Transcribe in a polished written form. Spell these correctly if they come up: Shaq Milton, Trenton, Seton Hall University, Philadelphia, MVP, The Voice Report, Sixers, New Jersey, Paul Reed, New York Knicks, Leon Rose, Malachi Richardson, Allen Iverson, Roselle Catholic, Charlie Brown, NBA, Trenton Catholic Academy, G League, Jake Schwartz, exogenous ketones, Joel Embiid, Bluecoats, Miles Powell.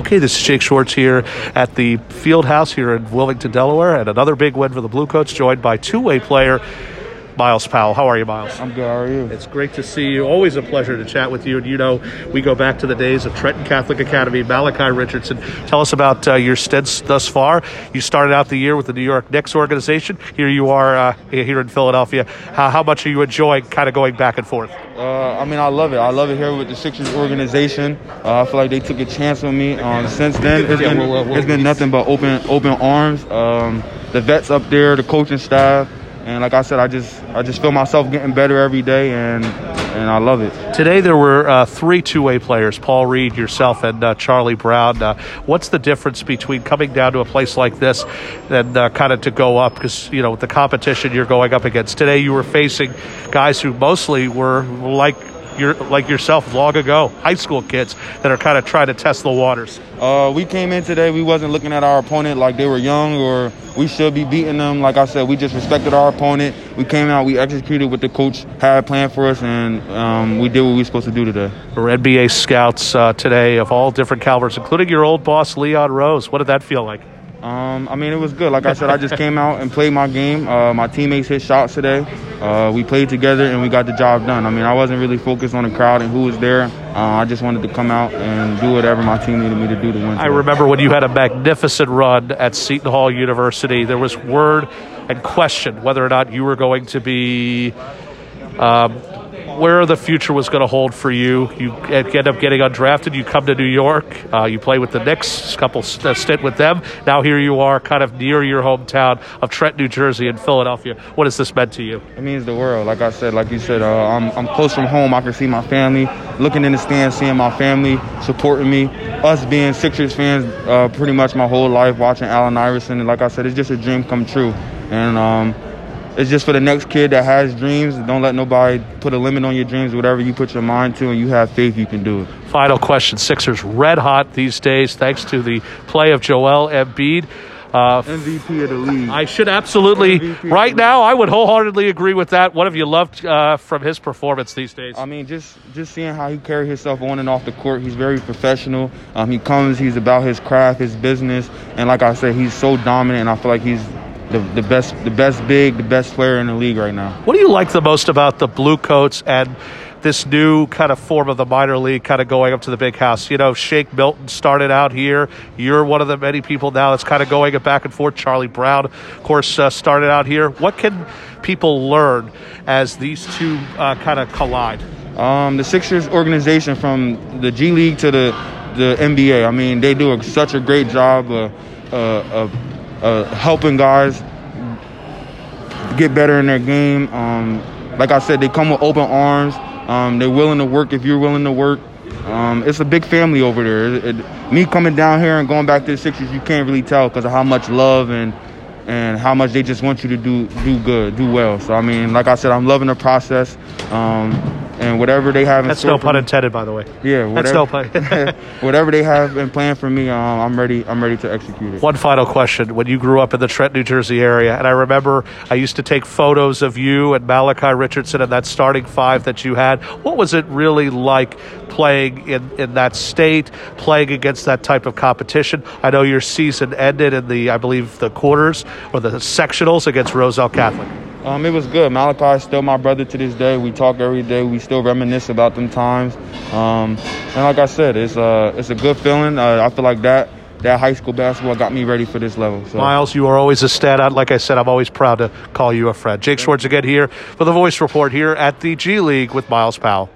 Okay, this is Jake Schwartz here at the Field House here in Wilmington, Delaware, and another big win for the Bluecoats, joined by two-way player Miles Powell. How are you, Miles? I'm good. How are you? It's great to see you. Always a pleasure to chat with you. And you know, we go back to the days of Trenton Catholic Academy, Malachi Richardson. Tell us about your stints thus far. You started out the year with the New York Knicks organization. Here you are here in Philadelphia. How much are you enjoying kind of going back and forth? I mean, I love it. I love it here with the Sixers organization. I feel like they took a chance on me. Since then, it's been nothing but open arms. The vets up there, the coaching staff. And like I said, I just feel myself getting better every day, and I love it. Today there were three two-way players, Paul Reed, yourself, and Charlie Brown. What's the difference between coming down to a place like this and kind of to go up? Because, you know, with the competition you're going up against today, you were facing guys who mostly were like yourself long ago, high school kids that are kind of trying to test the waters. We came in today, we wasn't looking at our opponent like they were young or we should be beating them. Like I said, we just respected our opponent. We came out, we executed what the coach had planned for us, and we did what we were supposed to do today. We're NBA scouts today of all different calibers, including your old boss, Leon Rose. What did that feel like? I mean, it was good. Like I said, I just came out and played my game. My teammates hit shots today. We played together and we got the job done. I mean, I wasn't really focused on the crowd and who was there. I just wanted to come out and do whatever my team needed me to do to win today. I remember when you had a magnificent run at Seton Hall University, there was word and question whether or not you were going to be where the future was going to hold for you. You end up getting undrafted. You come to New York. You play with the Knicks, stint with them. Now here you are kind of near your hometown of Trenton, New Jersey and Philadelphia. What has this meant to you? It means the world. Like I said, like you said, I'm close from home. I can see my family. Looking in the stands, seeing my family, supporting me. Us being Sixers fans pretty much my whole life, watching Allen Iverson. And like I said, it's just a dream come true. And it's just for the next kid that has dreams. Don't let nobody put a limit on your dreams. Whatever you put your mind to and you have faith, you can do it. Final question. Sixers red hot these days thanks to the play of Joel Embiid. MVP of the league. I should absolutely, right now, I would wholeheartedly agree with that. What have you loved from his performance these days? I mean, just seeing how he carries himself on and off the court. He's very professional. He comes, he's about his craft, his business. And like I said, he's so dominant, and I feel like he's the best big, the best player in the league right now. What do you like the most about the Bluecoats and this new kind of form of the minor league kind of going up to the big house? You know, Shaq Milton started out here. You're one of the many people now that's kind of going back and forth. Charlie Brown, of course, started out here. What can people learn as these two kind of collide? The Sixers organization, from the G League to the NBA, I mean, they do such a great job of helping guys get better in their game. Like I said, they come with open arms. They're willing to work if you're willing to work. It's a big family over there. Me coming down here and going back to the Sixers, you can't really tell because of how much love and how much they just want you to do good, do well. So, I mean, like I said, I'm loving the process. And whatever they have in store. That's no pun intended, by the way. Yeah, whatever they have been planned for me, I'm ready to execute it. One final question. When you grew up in the Trenton, New Jersey area, and I remember I used to take photos of you and Malachi Richardson and that starting five that you had. What was it really like playing in that state, playing against that type of competition? I know your season ended in the, I believe, the quarters or the sectionals against Roselle Catholic. It was good. Malachi is still my brother to this day. We talk every day. We still reminisce about them times. And like I said, it's a good feeling. I feel like that high school basketball got me ready for this level. So. Miles, you are always a standout. Like I said, I'm always proud to call you a friend. Jake Schwartz again here for The Voice Report here at the G League with Miles Powell.